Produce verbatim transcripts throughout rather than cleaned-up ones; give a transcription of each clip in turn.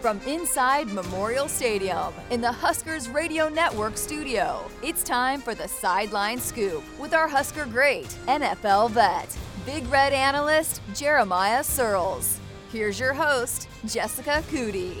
From inside Memorial Stadium, in the Huskers Radio Network studio, it's time for the Sideline Scoop with our Husker great, N F L vet, Big Red analyst Jeremiah Searles. Here's your host, Jessica Cootie.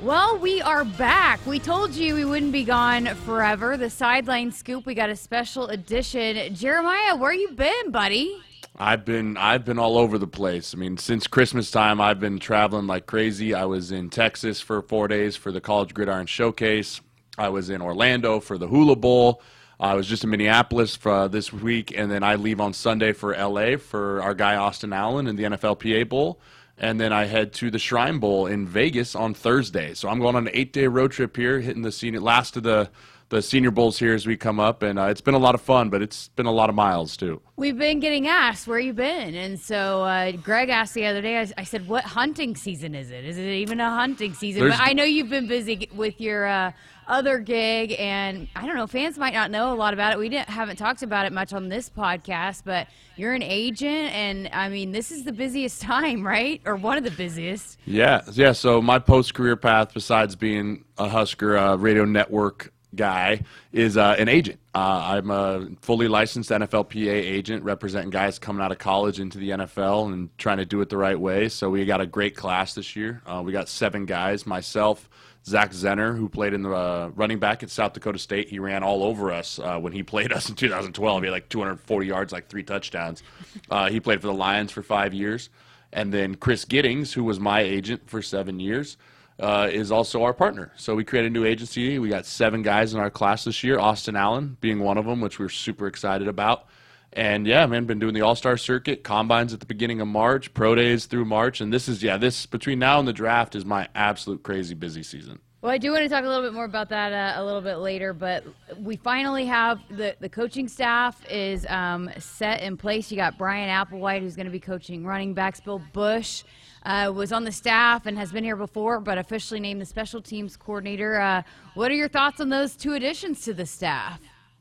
Well, we are back. We told you we wouldn't be gone forever. The Sideline Scoop, we got a special edition. Jeremiah, where you been, buddy? I've been I've been all over the place. I mean, since Christmas time, I've been traveling like crazy. I was in Texas for four days for the College Gridiron Showcase. I was in Orlando for the Hula Bowl. I was just in Minneapolis for uh, this week, and then I leave on Sunday for L A for our guy Austin Allen in the N F L P A Bowl, and then I head to the Shrine Bowl in Vegas on Thursday. So I'm going on an eight-day road trip here, hitting the senior, last of the the Senior Bowls here as we come up, and uh, it's been a lot of fun, but it's been a lot of miles too. We've been getting asked, where you been? And so uh, Greg asked the other day, I, I said, what hunting season is it? Is it even a hunting season? There's, but I know you've been busy with your uh, other gig, and I don't know, fans might not know a lot about it. We didn't haven't talked about it much on this podcast, but you're an agent, and I mean, this is the busiest time, right? Or one of the busiest. Yeah, yeah. So my post-career path, besides being a Husker uh, radio network guy, is uh, an agent. Uh, I'm a fully licensed N F L P A agent representing guys coming out of college into the N F L and trying to do it the right way. So we got a great class this year. Uh, we got seven guys, myself, Zach Zenner, who played in the uh, running back at South Dakota State. He ran all over us uh, when he played us in two thousand twelve. He had like two hundred forty yards, like three touchdowns. Uh, he played for the Lions for five years. And then Chris Giddings, who was my agent for seven years, Uh, is also our partner. So we created a new agency. We got seven guys in our class this year, Austin Allen being one of them, which we're super excited about. And yeah, man, been doing the All-Star circuit, combines at the beginning of March, pro days through March. And this is, yeah, this between now and the draft is my absolute crazy busy season. Well, I do want to talk a little bit more about that uh, a little bit later, but we finally have the, the coaching staff is um, set in place. You got Brian Applewhite, who's going to be coaching running backs. Bill Bush Uh, was on the staff and has been here before, but officially named the special teams coordinator. Uh, what are your thoughts on those two additions to the staff?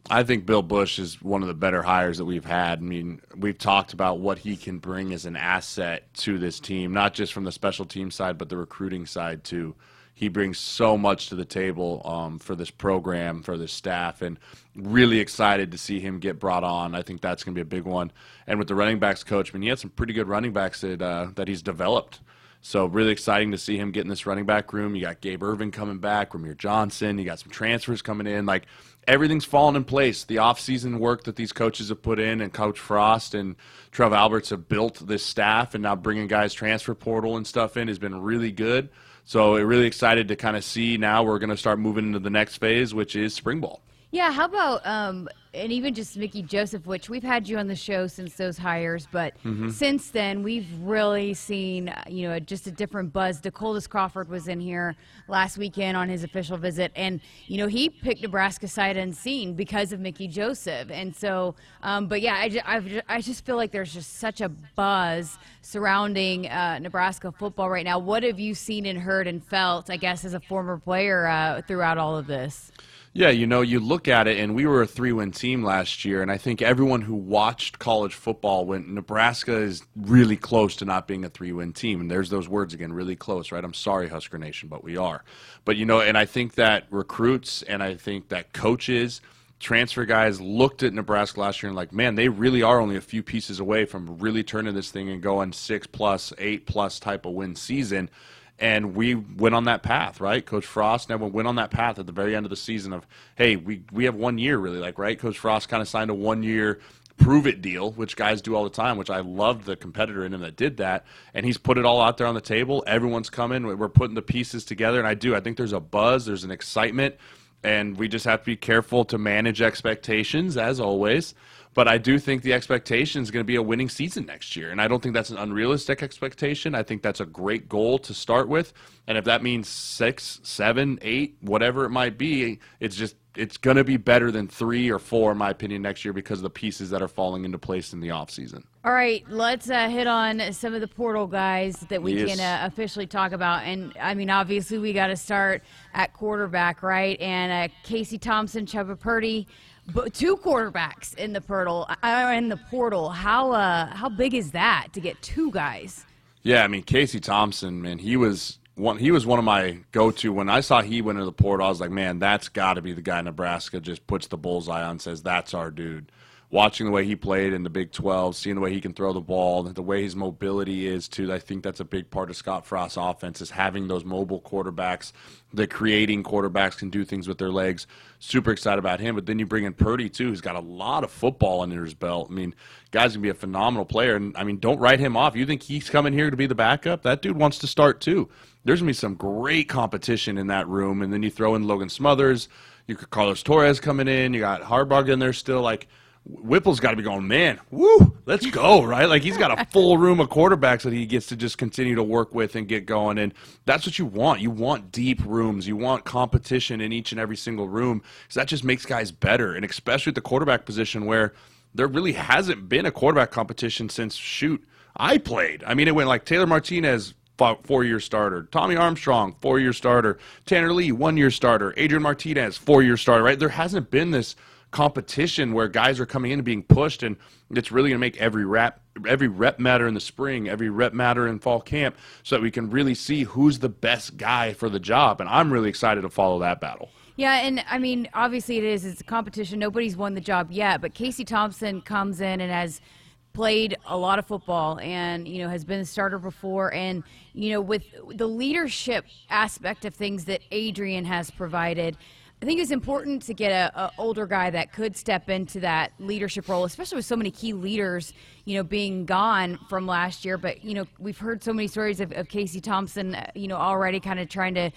I think Bill Bush is one of the better hires that we've had. I mean, we've talked about what he can bring as an asset to this team, not just from the special team side, but the recruiting side too. He brings so much to the table um, for this program, for this staff, and really excited to see him get brought on. I think that's going to be a big one. And with the running backs coach, I mean, he had some pretty good running backs that, uh, that he's developed. So really exciting to see him get in this running back room. You got Gabe Irvin coming back, Ramir Johnson. You got some transfers coming in. Like, everything's fallen in place. The offseason work that these coaches have put in, and Coach Frost and Trev Alberts have built this staff, and now bringing guys transfer portal and stuff in has been really good. So we're really excited to kind of see now we're going to start moving into the next phase, which is spring ball. Yeah, how about, um, and even just Mickey Joseph, which we've had you on the show since those hires, but mm-hmm. since then we've really seen, you know, just a different buzz. DeColdis Crawford was in here last weekend on his official visit, and, you know, he picked Nebraska sight unseen because of Mickey Joseph. And so, um, but yeah, I just, I've just, I just feel like there's just such a buzz surrounding uh, Nebraska football right now. What have you seen and heard and felt, I guess, as a former player uh, throughout all of this? Yeah, you know, you look at it, and we were a three-win team last year, and I think everyone who watched college football went, Nebraska is really close to not being a three-win team. And there's those words again, really close, right? I'm sorry, Husker Nation, but we are. But, you know, and I think that recruits and I think that coaches, transfer guys looked at Nebraska last year and like, man, they really are only a few pieces away from really turning this thing and going six-plus, eight-plus type of win season. And we went on that path, right? Coach Frost and everyone went on that path at the very end of the season of, hey, we, we have one year really, like, right? Coach Frost kind of signed a one-year prove-it deal, which guys do all the time, which I loved the competitor in him that did that. And he's put it all out there on the table. Everyone's coming. We're putting the pieces together. And I do. I think there's a buzz. There's an excitement. And we just have to be careful to manage expectations, as always. But I do think the expectation is going to be a winning season next year. And I don't think that's an unrealistic expectation. I think that's a great goal to start with. And if that means six, seven, eight, whatever it might be, it's just it's going to be better than three or four, in my opinion, next year because of the pieces that are falling into place in the offseason. All right, let's uh, hit on some of the portal guys that we yes. can uh, officially talk about. And, I mean, obviously we got to start at quarterback, right? And uh, Casey Thompson, Chubba Purdy. But two quarterbacks in the portal. Uh, in the portal, how uh, how big is that to get two guys? Yeah, I mean Casey Thompson, man, he was one, he was one of my go-to. When I saw he went into the portal, I was like, man, that's got to be the guy Nebraska just puts the bullseye on and says, that's our dude. Watching the way he played in the Big twelve, seeing the way he can throw the ball, the way his mobility is, too, I think that's a big part of Scott Frost's offense is having those mobile quarterbacks, the creating quarterbacks can do things with their legs. Super excited about him. But then you bring in Purdy, too, who's got a lot of football under his belt. I mean, guy's going to be a phenomenal player. And, I mean, don't write him off. You think he's coming here to be the backup? That dude wants to start, too. There's going to be some great competition in that room. And then you throw in Logan Smothers. You got Carlos Torres coming in. You got Harbaugh in there still, like – Whipple's got to be going, man, woo, let's go, right? Like, he's got a full room of quarterbacks that he gets to just continue to work with and get going, and that's what you want. You want deep rooms. You want competition in each and every single room, so that just makes guys better, and especially at the quarterback position where there really hasn't been a quarterback competition since, shoot, I played. I mean, it went like Taylor Martinez, four-year starter. Tommy Armstrong, four-year starter. Tanner Lee, one-year starter. Adrian Martinez, four-year starter, right? There hasn't been this competition where guys are coming in and being pushed, and it's really going to make every rep, every rep matter in the spring, every rep matter in fall camp, so that we can really see who's the best guy for the job. And I'm really excited to follow that battle. Yeah, and I mean, obviously it is. It's a competition. Nobody's won the job yet, but Casey Thompson comes in and has played a lot of football and, you know, has been a starter before. And, you know, with the leadership aspect of things that Adrian has provided, I think it's important to get a, a older guy that could step into that leadership role, especially with so many key leaders, you know, being gone from last year. But, you know, we've heard so many stories of, of Casey Thompson, you know, already kind of trying to,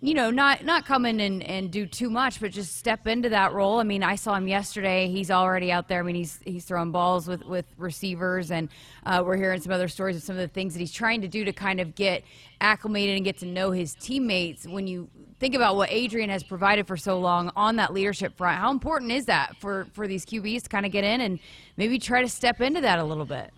you know, not, not come in and, and do too much, but just step into that role. I mean, I saw him yesterday. He's already out there. I mean, he's he's throwing balls with, with receivers, and uh, we're hearing some other stories of some of the things that he's trying to do to kind of get acclimated and get to know his teammates. When you think about what Adrian has provided for so long on that leadership front, how important is that for, for these Q Bs to kind of get in and maybe try to step into that a little bit?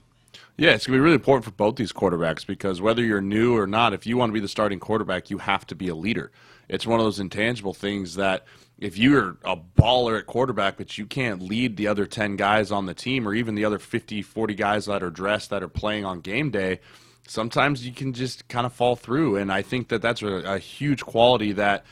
Yeah, it's going to be really important for both these quarterbacks, because whether you're new or not, if you want to be the starting quarterback, you have to be a leader. It's one of those intangible things that if you're a baller at quarterback, but you can't lead the other ten guys on the team, or even the other fifty, forty guys that are dressed that are playing on game day, sometimes you can just kind of fall through. And I think that that's a, a huge quality that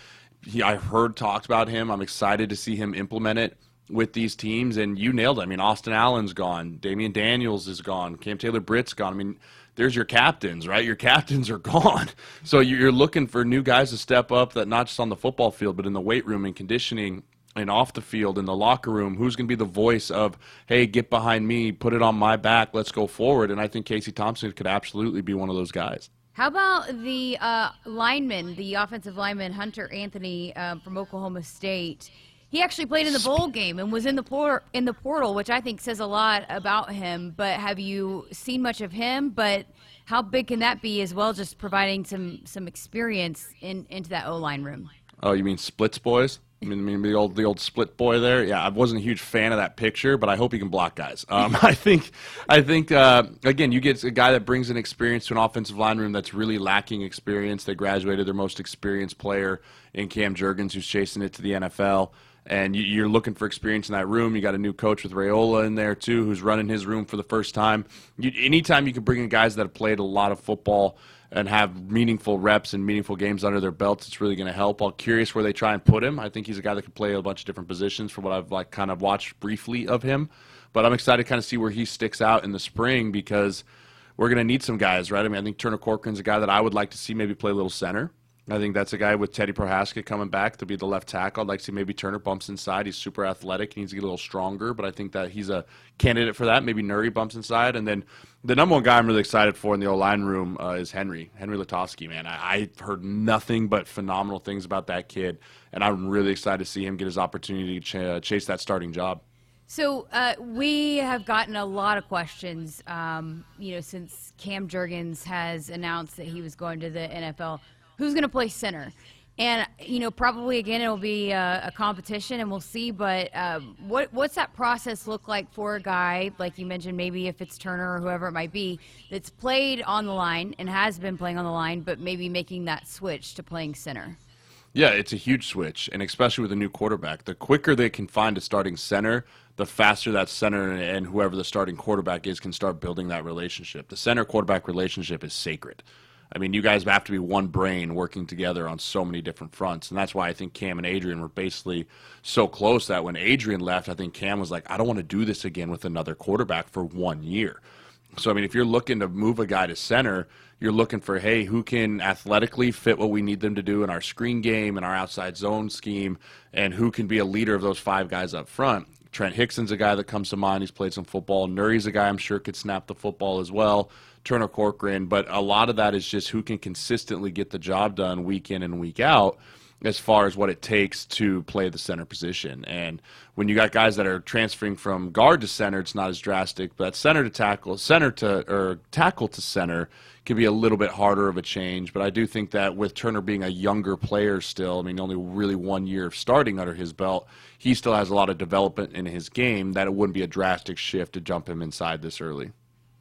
he, I've heard talked about him. I'm excited to see him implement it with these teams, and you nailed it. I mean, Austin Allen's gone. Damian Daniels is gone. Cam Taylor Britt's gone. I mean, there's your captains, right? Your captains are gone. So you're looking for new guys to step up, that not just on the football field, but in the weight room and conditioning and off the field, in the locker room. Who's going to be the voice of, hey, get behind me, put it on my back, let's go forward? And I think Casey Thompson could absolutely be one of those guys. How about the uh, lineman, the offensive lineman, Hunter Anthony uh, from Oklahoma State? He actually played in the bowl game and was in the por in the portal, which I think says a lot about him. But have you seen much of him? But how big can that be as well, just providing some, some experience in, into that O-line room? Oh, you mean splits boys? I mean, the old, the old split boy there. Yeah, I wasn't a huge fan of that picture, but I hope he can block guys. Um, I think, I think uh, again, you get a guy that brings an experience to an offensive line room that's really lacking experience. They graduated their most experienced player in Cam Jurgens, who's chasing it to the N F L. And you're looking for experience in that room. You got a new coach with Rayola in there, too, who's running his room for the first time. You, anytime you can bring in guys that have played a lot of football and have meaningful reps and meaningful games under their belts, it's really going to help. I'm curious where they try and put him. I think he's a guy that can play a bunch of different positions from what I've like kind of watched briefly of him. But I'm excited to kind of see where he sticks out in the spring, because we're going to need some guys, right? I mean, I think Turner Corcoran's a guy that I would like to see maybe play a little center. I think that's a guy with Teddy Prohaska coming back to be the left tackle. I'd like to see maybe Turner bumps inside. He's super athletic. He needs to get a little stronger, but I think that he's a candidate for that. Maybe Nuri bumps inside. And then the number one guy I'm really excited for in the O-line room uh, is Henry. Henry Litovsky, man. I, I've heard nothing but phenomenal things about that kid, and I'm really excited to see him get his opportunity to ch uh, chase that starting job. So uh, we have gotten a lot of questions, um, you know, since Cam Jurgens has announced that he was going to the N F L. Who's going to play center? And, you know, probably, again, it'll be a, a competition, and we'll see. But um, what, what's that process look like for a guy, like you mentioned, maybe if it's Turner or whoever it might be, that's played on the line and has been playing on the line, but maybe making that switch to playing center? Yeah, it's a huge switch, and especially with a new quarterback. The quicker they can find a starting center, the faster that center and whoever the starting quarterback is can start building that relationship. The center-quarterback relationship is sacred. I mean, you guys have to be one brain working together on so many different fronts. And that's why I think Cam and Adrian were basically so close that when Adrian left, I think Cam was like, I don't want to do this again with another quarterback for one year. So, I mean, if you're looking to move a guy to center, you're looking for, hey, who can athletically fit what we need them to do in our screen game and our outside zone scheme, and who can be a leader of those five guys up front. Trent Hickson's a guy that comes to mind. He's played some football. Nuri's a guy I'm sure could snap the football as well. Turner Corcoran. But a lot of that is just who can consistently get the job done week in and week out as far as what it takes to play the center position. And when you got guys that are transferring from guard to center, it's not as drastic. But center to tackle, center to or tackle to center can be a little bit harder of a change. But I do think that with Turner being a younger player still, I mean, only really one year of starting under his belt, he still has a lot of development in his game that it wouldn't be a drastic shift to jump him inside this early.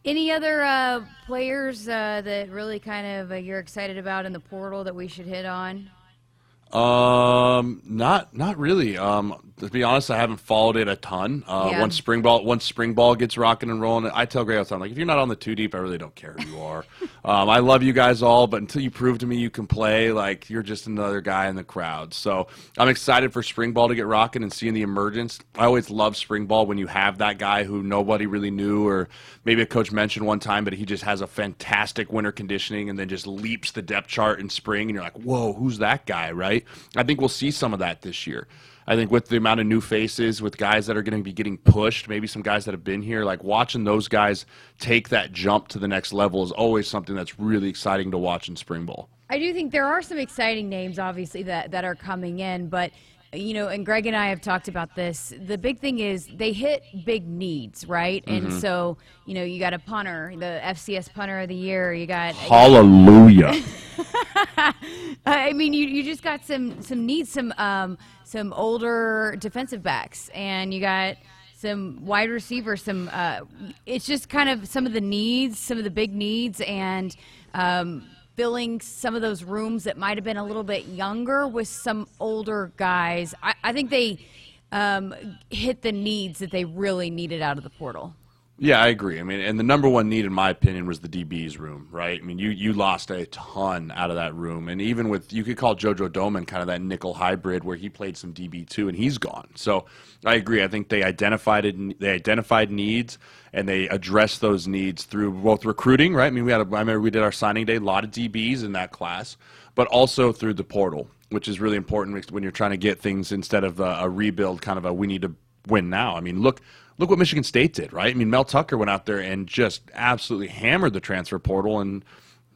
Any other uh, players uh, that really kind of uh, you're excited about in the portal that we should hit on? Um, not, not really. Um, to be honest, I haven't followed it a ton. Uh, yeah. Once spring ball, once spring ball gets rocking and rolling, I tell Gray all the time, like, if you're not on the two deep, I really don't care who you are. um, I love you guys all, but until you prove to me you can play, like, you're just another guy in the crowd. So I'm excited for spring ball to get rocking and seeing the emergence. I always love spring ball when you have that guy who nobody really knew, or maybe a coach mentioned one time, but he just has a fantastic winter conditioning and then just leaps the depth chart in spring. And you're like, whoa, who's that guy? Right? I think we'll see some of that this year. I think with the amount of new faces, with guys that are going to be getting pushed, maybe some guys that have been here, like watching those guys take that jump to the next level is always something that's really exciting to watch in spring ball. I do think there are some exciting names, obviously, that, that are coming in, but, you know, and Greg and I have talked about this. The big thing is they hit big needs, right? Mm-hmm. And so, you know, you got a punter, the F C S punter of the year. You got hallelujah. I mean, you you just got some some needs, some um some older defensive backs, and you got some wide receivers. Some uh, it's just kind of some of the needs, some of the big needs, and um. filling some of those rooms that might have been a little bit younger with some older guys. I, I think they um, hit the needs that they really needed out of the portal. Yeah, I agree. I mean, and the number one need, in my opinion, was the D B's room, right? I mean, you, you lost a ton out of that room. And even with, you could call JoJo Doman kind of that nickel hybrid where he played some D B too, and he's gone. So I agree. I think they identified it, they identified needs, and they address those needs through both recruiting, right? I mean, we had a, I remember we did our signing day, a lot of D Bs in that class, but also through the portal, which is really important when you're trying to get things instead of a, a rebuild, kind of a we need to win now. I mean, look, look what Michigan State did, right? I mean, Mel Tucker went out there and just absolutely hammered the transfer portal, and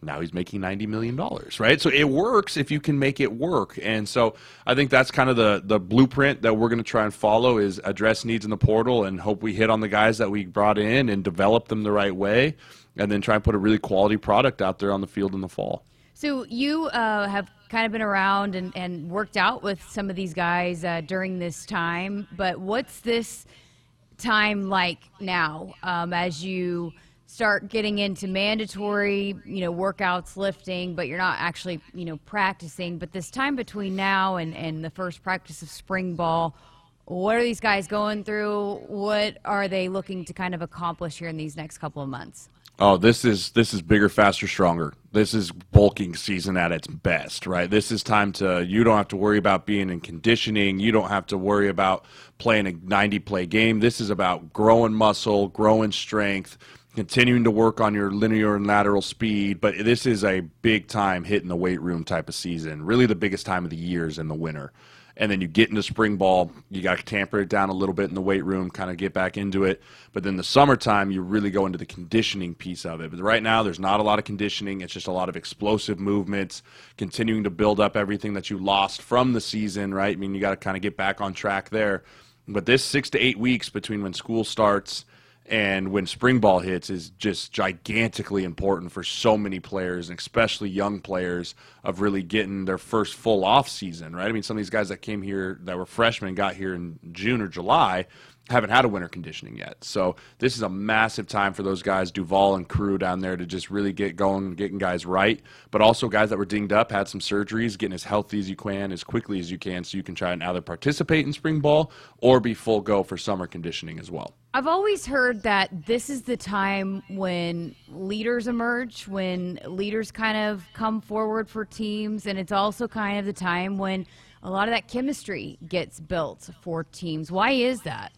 now he's making ninety million dollars, right? So it works if you can make it work. And so I think that's kind of the, the blueprint that we're going to try and follow is address needs in the portal and hope we hit on the guys that we brought in and develop them the right way, and then try and put a really quality product out there on the field in the fall. So you uh, have kind of been around and, and worked out with some of these guys uh, during this time, but what's this time like now um, as you – start getting into mandatory, you know, workouts, lifting, but you're not actually, you know, practicing. But this time between now and, and the first practice of spring ball, what are these guys going through? What are they looking to kind of accomplish here in these next couple of months? Oh, this is this is bigger, faster, stronger. This is bulking season at its best, right? This is time to, you don't have to worry about being in conditioning. You don't have to worry about playing a ninety-play game. This is about growing muscle, growing strength, continuing to work on your linear and lateral speed, but this is a big time hit in the weight room type of season. Really the biggest time of the year is in the winter. And then you get into spring ball, you got to tamper it down a little bit in the weight room, kind of get back into it. But then the summertime, you really go into the conditioning piece of it. But right now, there's not a lot of conditioning. It's just a lot of explosive movements, continuing to build up everything that you lost from the season, right? I mean, you got to kind of get back on track there. But this six to eight weeks between when school starts and when spring ball hits is just gigantically important for so many players, and especially young players, of really getting their first full off season, right? I mean, some of these guys that came here that were freshmen got here in June or July, haven't had a winter conditioning yet. So this is a massive time for those guys, Duvall and crew down there, to just really get going, getting guys right. But also guys that were dinged up, had some surgeries, getting as healthy as you can, as quickly as you can, so you can try and either participate in spring ball or be full go for summer conditioning as well. I've always heard that this is the time when leaders emerge, when leaders kind of come forward for teams, and it's also kind of the time when a lot of that chemistry gets built for teams. Why is that?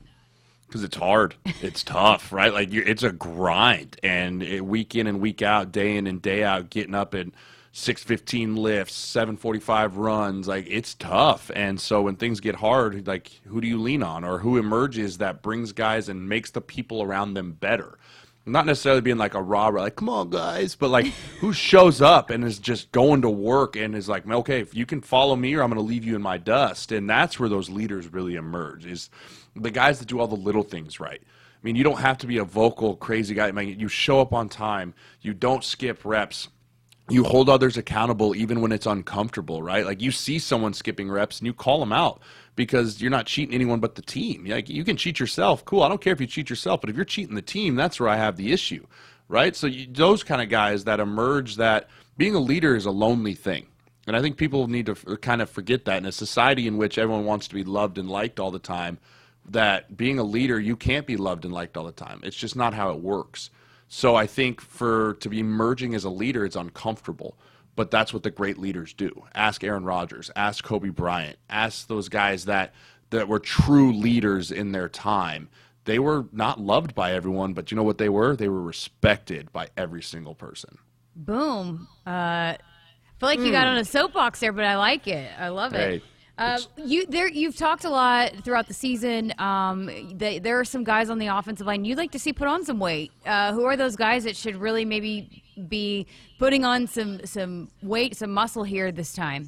Because it's hard. It's tough, right? Like, you're, it's a grind. And it, week in and week out, day in and day out, getting up at six fifteen lifts, seven forty-five runs, like, it's tough. And so when things get hard, like, who do you lean on, or who emerges that brings guys and makes the people around them better? Not necessarily being like a rah-rah, like, come on, guys, but, like, who shows up and is just going to work and is like, okay, if you can follow me or I'm going to leave you in my dust. And that's where those leaders really emerge, is the guys that do all the little things right. I mean, you don't have to be a vocal, crazy guy. I mean, you show up on time. You don't skip reps. You hold others accountable even when it's uncomfortable, right? Like, you see someone skipping reps and you call them out, because you're not cheating anyone but the team. Like, you can cheat yourself. Cool, I don't care if you cheat yourself, but if you're cheating the team, that's where I have the issue, right? So you, those kind of guys that emerge, that being a leader is a lonely thing. And I think people need to f kind of forget that in a society in which everyone wants to be loved and liked all the time, that being a leader, you can't be loved and liked all the time. It's just not how it works. So I think for to be emerging as a leader, it's uncomfortable. But that's what the great leaders do. Ask Aaron Rodgers. Ask Kobe Bryant. Ask those guys that, that were true leaders in their time. They were not loved by everyone, but you know what they were? They were respected by every single person. Boom. Uh, I feel like mm. you got on a soapbox there, but I like it. I love hey, it. Uh, you, there, you've talked a lot throughout the season. Um, they, there are some guys on the offensive line you'd like to see put on some weight. Uh, who are those guys that should really maybe be putting on some some weight, some muscle here this time?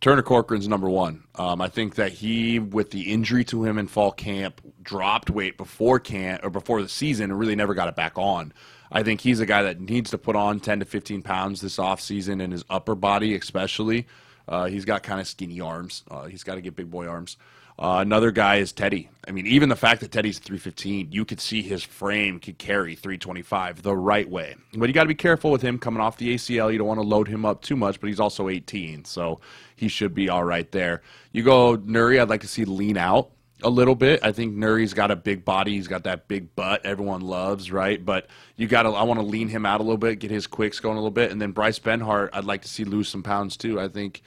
Turner Corcoran's number one. Um, I think that he, with the injury to him in fall camp, dropped weight before camp or before the season and really never got it back on. I think he's a guy that needs to put on ten to fifteen pounds this offseason, in his upper body especially. Uh, he's got kind of skinny arms. Uh, he's got to get big boy arms. Uh, another guy is Teddy. I mean, even the fact that Teddy's three fifteen, you could see his frame could carry three twenty-five the right way. But you got to be careful with him coming off the A C L. You don't want to load him up too much, but he's also eighteen, so he should be all right there. You go Nuri, I'd like to see lean out a little bit. I think Nuri's got a big body. He's got that big butt everyone loves, right? But you got to, I want to lean him out a little bit, get his quicks going a little bit. And then Bryce Benhart, I'd like to see lose some pounds too. I think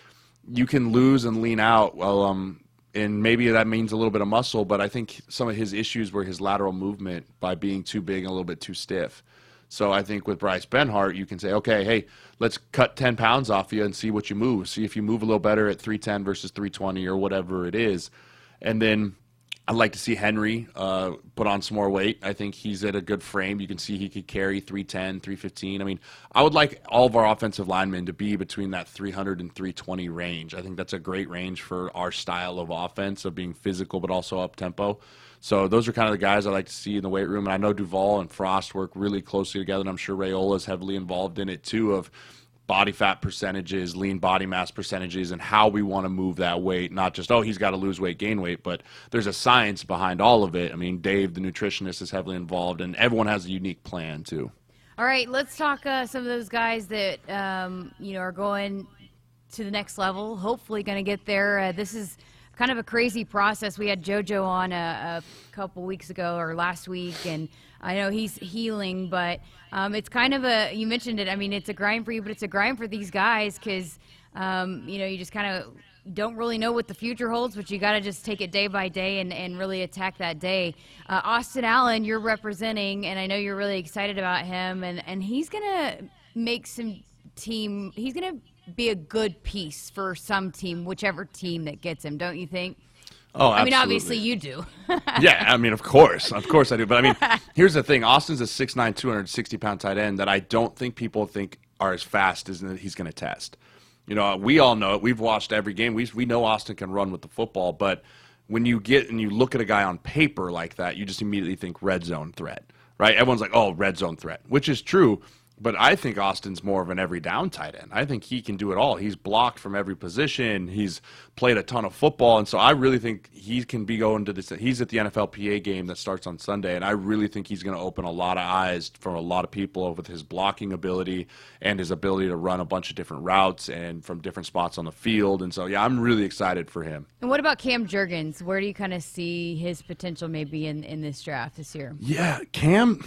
you can lose and lean out. Well, um, And maybe that means a little bit of muscle, but I think some of his issues were his lateral movement by being too big and a little bit too stiff. So I think with Bryce Benhart, you can say, okay, hey, let's cut ten pounds off you and see what you move. See if you move a little better at three ten versus three twenty or whatever it is. And then I'd like to see Henry uh, put on some more weight. I think he's at a good frame. You can see he could carry three ten, three fifteen. I mean, I would like all of our offensive linemen to be between that three hundred and three twenty range. I think that's a great range for our style of offense, of being physical but also up-tempo. So those are kind of the guys I like to see in the weight room. And I know Duvall and Frost work really closely together, and I'm sure Rayola is heavily involved in it too, of body fat percentages, lean body mass percentages, and how we want to move that weight. Not just, oh, he's got to lose weight, gain weight, but there's a science behind all of it. I mean, Dave, the nutritionist, is heavily involved, and everyone has a unique plan too. All right, let's talk uh, some of those guys that um, you know, are going to the next level, hopefully going to get there. Uh, this is kind of a crazy process. We had JoJo on a, a couple weeks ago or last week, and I know he's healing, but um, it's kind of a, you mentioned it, I mean, it's a grind for you, but it's a grind for these guys because, um, you know, you just kind of don't really know what the future holds, but you got to just take it day by day and, and really attack that day. Uh, Austin Allen, you're representing, and I know you're really excited about him, and, and he's going to make some team, he's going to be a good piece for some team, whichever team that gets him, don't you think? Oh, absolutely. I mean, obviously you do. Yeah, I mean, of course. Of course I do. But, I mean, here's the thing. Austin's a six nine, two sixty pound tight end that I don't think people think are as fast as he's going to test. You know, we all know it. We've watched every game. We, we know Austin can run with the football. But when you get and you look at a guy on paper like that, you just immediately think red zone threat, right? Everyone's like, oh, red zone threat, which is true. But I think Austin's more of an every down tight end. I think he can do it all. He's blocked from every position. He's played a ton of football. And so I really think he can be going to this. He's at the N F L P A game that starts on Sunday. And I really think he's going to open a lot of eyes from a lot of people with his blocking ability and his ability to run a bunch of different routes and from different spots on the field. And so, yeah, I'm really excited for him. And what about Cam Jurgens? Where do you kind of see his potential maybe in, in this draft this year? Yeah, Cam...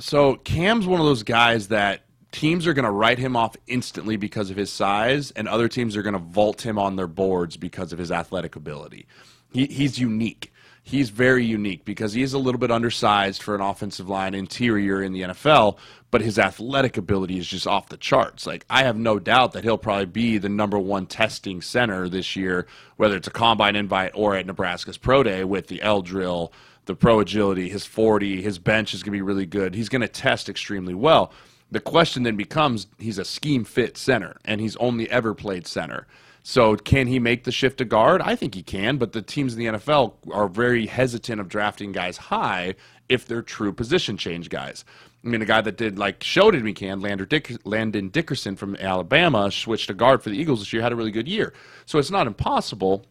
So Cam's one of those guys that teams are going to write him off instantly because of his size, and other teams are going to vault him on their boards because of his athletic ability. He, he's unique. He's very unique because he is a little bit undersized for an offensive line interior in the N F L, but his athletic ability is just off the charts. Like, I have no doubt that he'll probably be the number one testing center this year, whether it's a combine invite or at Nebraska's Pro Day with the L drill, the pro agility, his forty, his bench is going to be really good. He's going to test extremely well. The question then becomes, he's a scheme fit center, and he's only ever played center. So can he make the shift to guard? I think he can, but the teams in the N F L are very hesitant of drafting guys high if they're true position change guys. I mean, a guy that did, like, showed it we can, Lander Dick, Landon Dickerson from Alabama, switched to guard for the Eagles this year, had a really good year. So it's not impossible.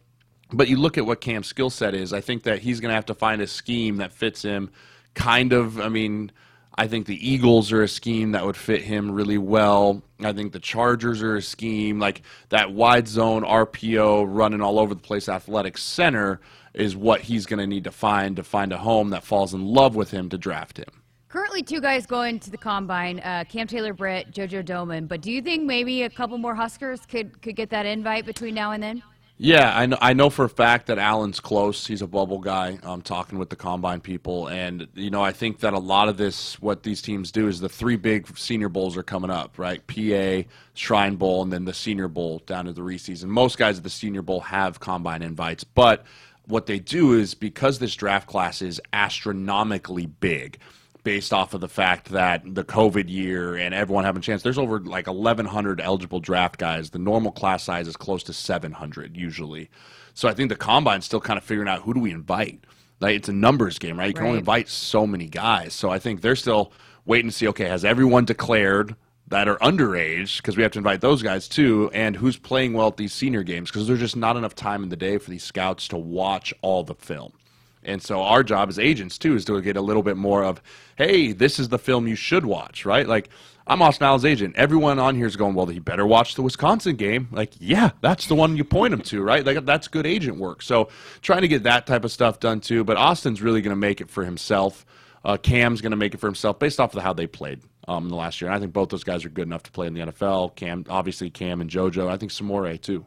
But you look at what Cam's skill set is, I think that he's going to have to find a scheme that fits him kind of. I mean, I think the Eagles are a scheme that would fit him really well. I think the Chargers are a scheme. Like, that wide zone R P O running all over the place athletic center is what he's going to need to find to find a home that falls in love with him to draft him. Currently two guys going to the Combine, uh, Cam Taylor-Britt, JoJo Doman. But do you think maybe a couple more Huskers could, could get that invite between now and then? Yeah, I know, I know for a fact that Allen's close. He's a bubble guy. I'm talking with the Combine people. And, you know, I think that a lot of this, what these teams do is the three big Senior Bowls are coming up, right? P A, Shrine Bowl, and then the Senior Bowl down to the Reseason. Most guys at the Senior Bowl have Combine invites. But what they do is, because this draft class is astronomically big, based off of the fact that the COVID year and everyone having a chance, there's over like eleven hundred eligible draft guys. The normal class size is close to seven hundred usually. So I think the Combine's still kind of figuring out, who do we invite? Like, it's a numbers game, right? You can right. only invite so many guys. So I think they're still waiting to see, okay, has everyone declared that are underage? Because we have to invite those guys too. And who's playing well at these senior games? Because there's just not enough time in the day for these scouts to watch all the film. And so our job as agents, too, is to get a little bit more of, hey, this is the film you should watch, right? Like, I'm Austin Allen's agent. Everyone on here is going, well, he better watch the Wisconsin game. Like, yeah, that's the one you point him to, right? Like, that's good agent work. So trying to get that type of stuff done, too. But Austin's really going to make it for himself. Uh, Cam's going to make it for himself based off of how they played um, in the last year. And I think both those guys are good enough to play in the N F L. Cam, obviously, Cam and JoJo. I think Samore, too.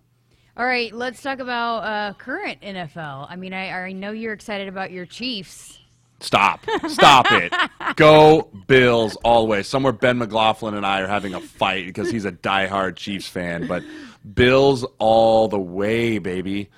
All right, let's talk about uh, current N F L. I mean, I, I know you're excited about your Chiefs. Stop. Stop it. Go Bills always. Somewhere Ben McLaughlin and I are having a fight because he's a diehard Chiefs fan. But Bills all the way, baby.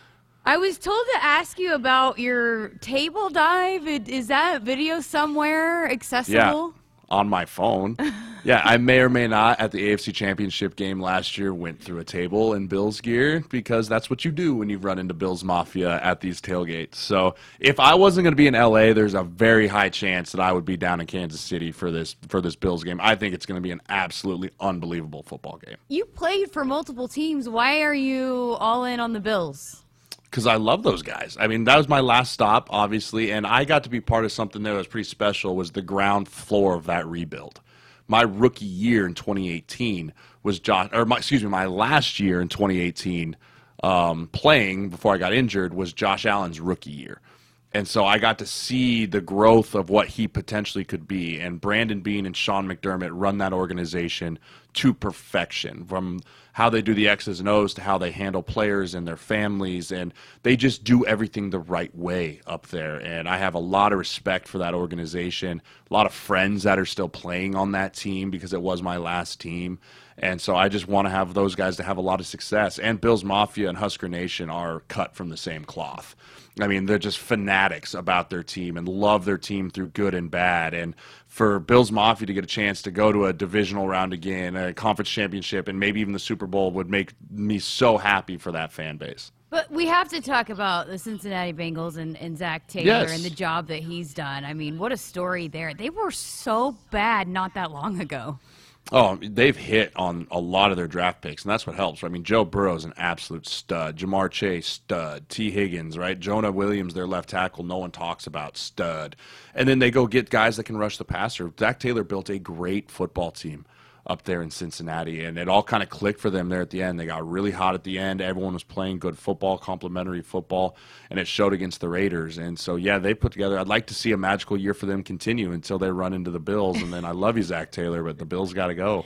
I was told to ask you about your table dive. Is that video somewhere accessible? Yeah. On my phone. Yeah, I may or may not at the A F C Championship game last year went through a table in Bills gear, because that's what you do when you run into Bills Mafia at these tailgates. So if I wasn't going to be in L A, there's a very high chance that I would be down in Kansas City for this for this Bills game. I think it's going to be an absolutely unbelievable football game. You played for multiple teams. Why are you all in on the Bills? Because I love those guys. I mean, that was my last stop, obviously, and I got to be part of something that was pretty special, was the ground floor of that rebuild. My rookie year in twenty eighteen was Josh, or my, excuse me, my last year in twenty eighteen um, playing before I got injured was Josh Allen's rookie year. And so I got to see the growth of what he potentially could be, and Brandon Bean and Sean McDermott run that organization to perfection, from how they do the X's and O's to how they handle players and their families, and they just do everything the right way up there. And I have a lot of respect for that organization, a lot of friends that are still playing on that team because it was my last team. And so I just want to have those guys to have a lot of success. And Bills Mafia and Husker Nation are cut from the same cloth. I mean, they're just fanatics about their team and love their team through good and bad. And for Bills Mafia to get a chance to go to a divisional round again, a conference championship, and maybe even the Super Bowl would make me so happy for that fan base. But we have to talk about the Cincinnati Bengals and, and Zach Taylor yes. and the job that he's done. I mean, what a story there. They were so bad not that long ago. Oh, they've hit on a lot of their draft picks, and that's what helps. I mean, Joe Burrow's an absolute stud. Jamar Chase, stud. T. Higgins, right? Jonah Williams, their left tackle, no one talks about, stud. And then they go get guys that can rush the passer. Zach Taylor built a great football team up there in Cincinnati, and it all kind of clicked for them there at the end. They got really hot at the end. Everyone was playing good football, complimentary football, and it showed against the Raiders. And so, yeah, they put together. I'd like to see a magical year for them continue until they run into the Bills. And then I love you, Zach Taylor, but the Bills got to go.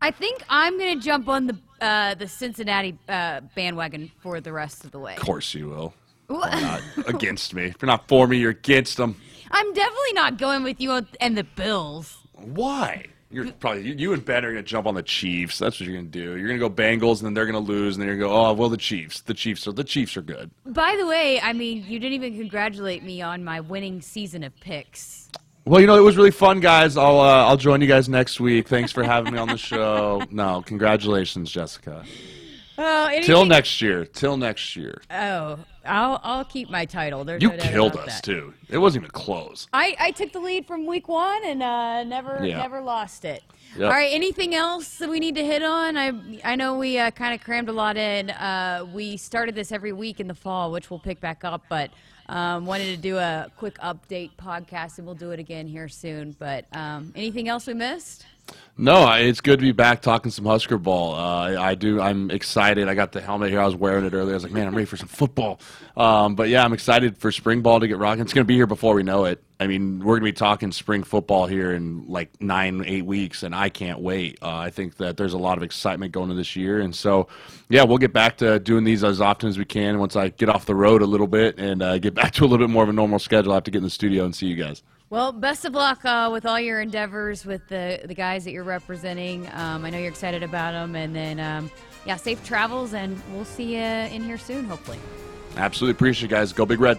I think I'm going to jump on the uh, the Cincinnati uh, bandwagon for the rest of the way. Of course you will. Why not? Against me. If you're not for me, you're against them. I'm definitely not going with you and the Bills. Why? You're probably you, you and Ben are gonna jump on the Chiefs. That's what you're gonna do. You're gonna go Bengals, and then they're gonna lose, and then you're gonna go, oh well, the Chiefs. The Chiefs are the Chiefs are good. By the way, I mean you didn't even congratulate me on my winning season of picks. Well, you know it was really fun, guys. I'll uh, I'll join you guys next week. Thanks for having me on the show. No, congratulations, Jessica. Oh, anything... Till next year. Till next year. Oh. I'll, I'll keep my title. There's you no killed us, that. Too. It wasn't even close. I, I took the lead from week one and uh, never yeah. never lost it. Yep. All right, anything else that we need to hit on? I I know we uh, kind of crammed a lot in. Uh, we started this every week in the fall, which we'll pick back up, but um, wanted to do a quick update podcast, and we'll do it again here soon. But um, anything else we missed? No, it's good to be back talking some Husker ball. Uh, I do. I'm excited. I got the helmet here. I was wearing it earlier. I was like, man, I'm ready for some football. Um, but, yeah, I'm excited for spring ball to get rocking. It's going to be here before we know it. I mean, we're going to be talking spring football here in like nine, eight weeks, and I can't wait. Uh, I think that there's a lot of excitement going into this year. And so, yeah, we'll get back to doing these as often as we can once I get off the road a little bit and uh, get back to a little bit more of a normal schedule. I'll have to get in the studio and see you guys. Well, best of luck uh, with all your endeavors with the, the guys that you're representing. Um, I know you're excited about them. And then, um, yeah, safe travels, and we'll see you in here soon, hopefully. Absolutely appreciate it, guys. Go Big Red.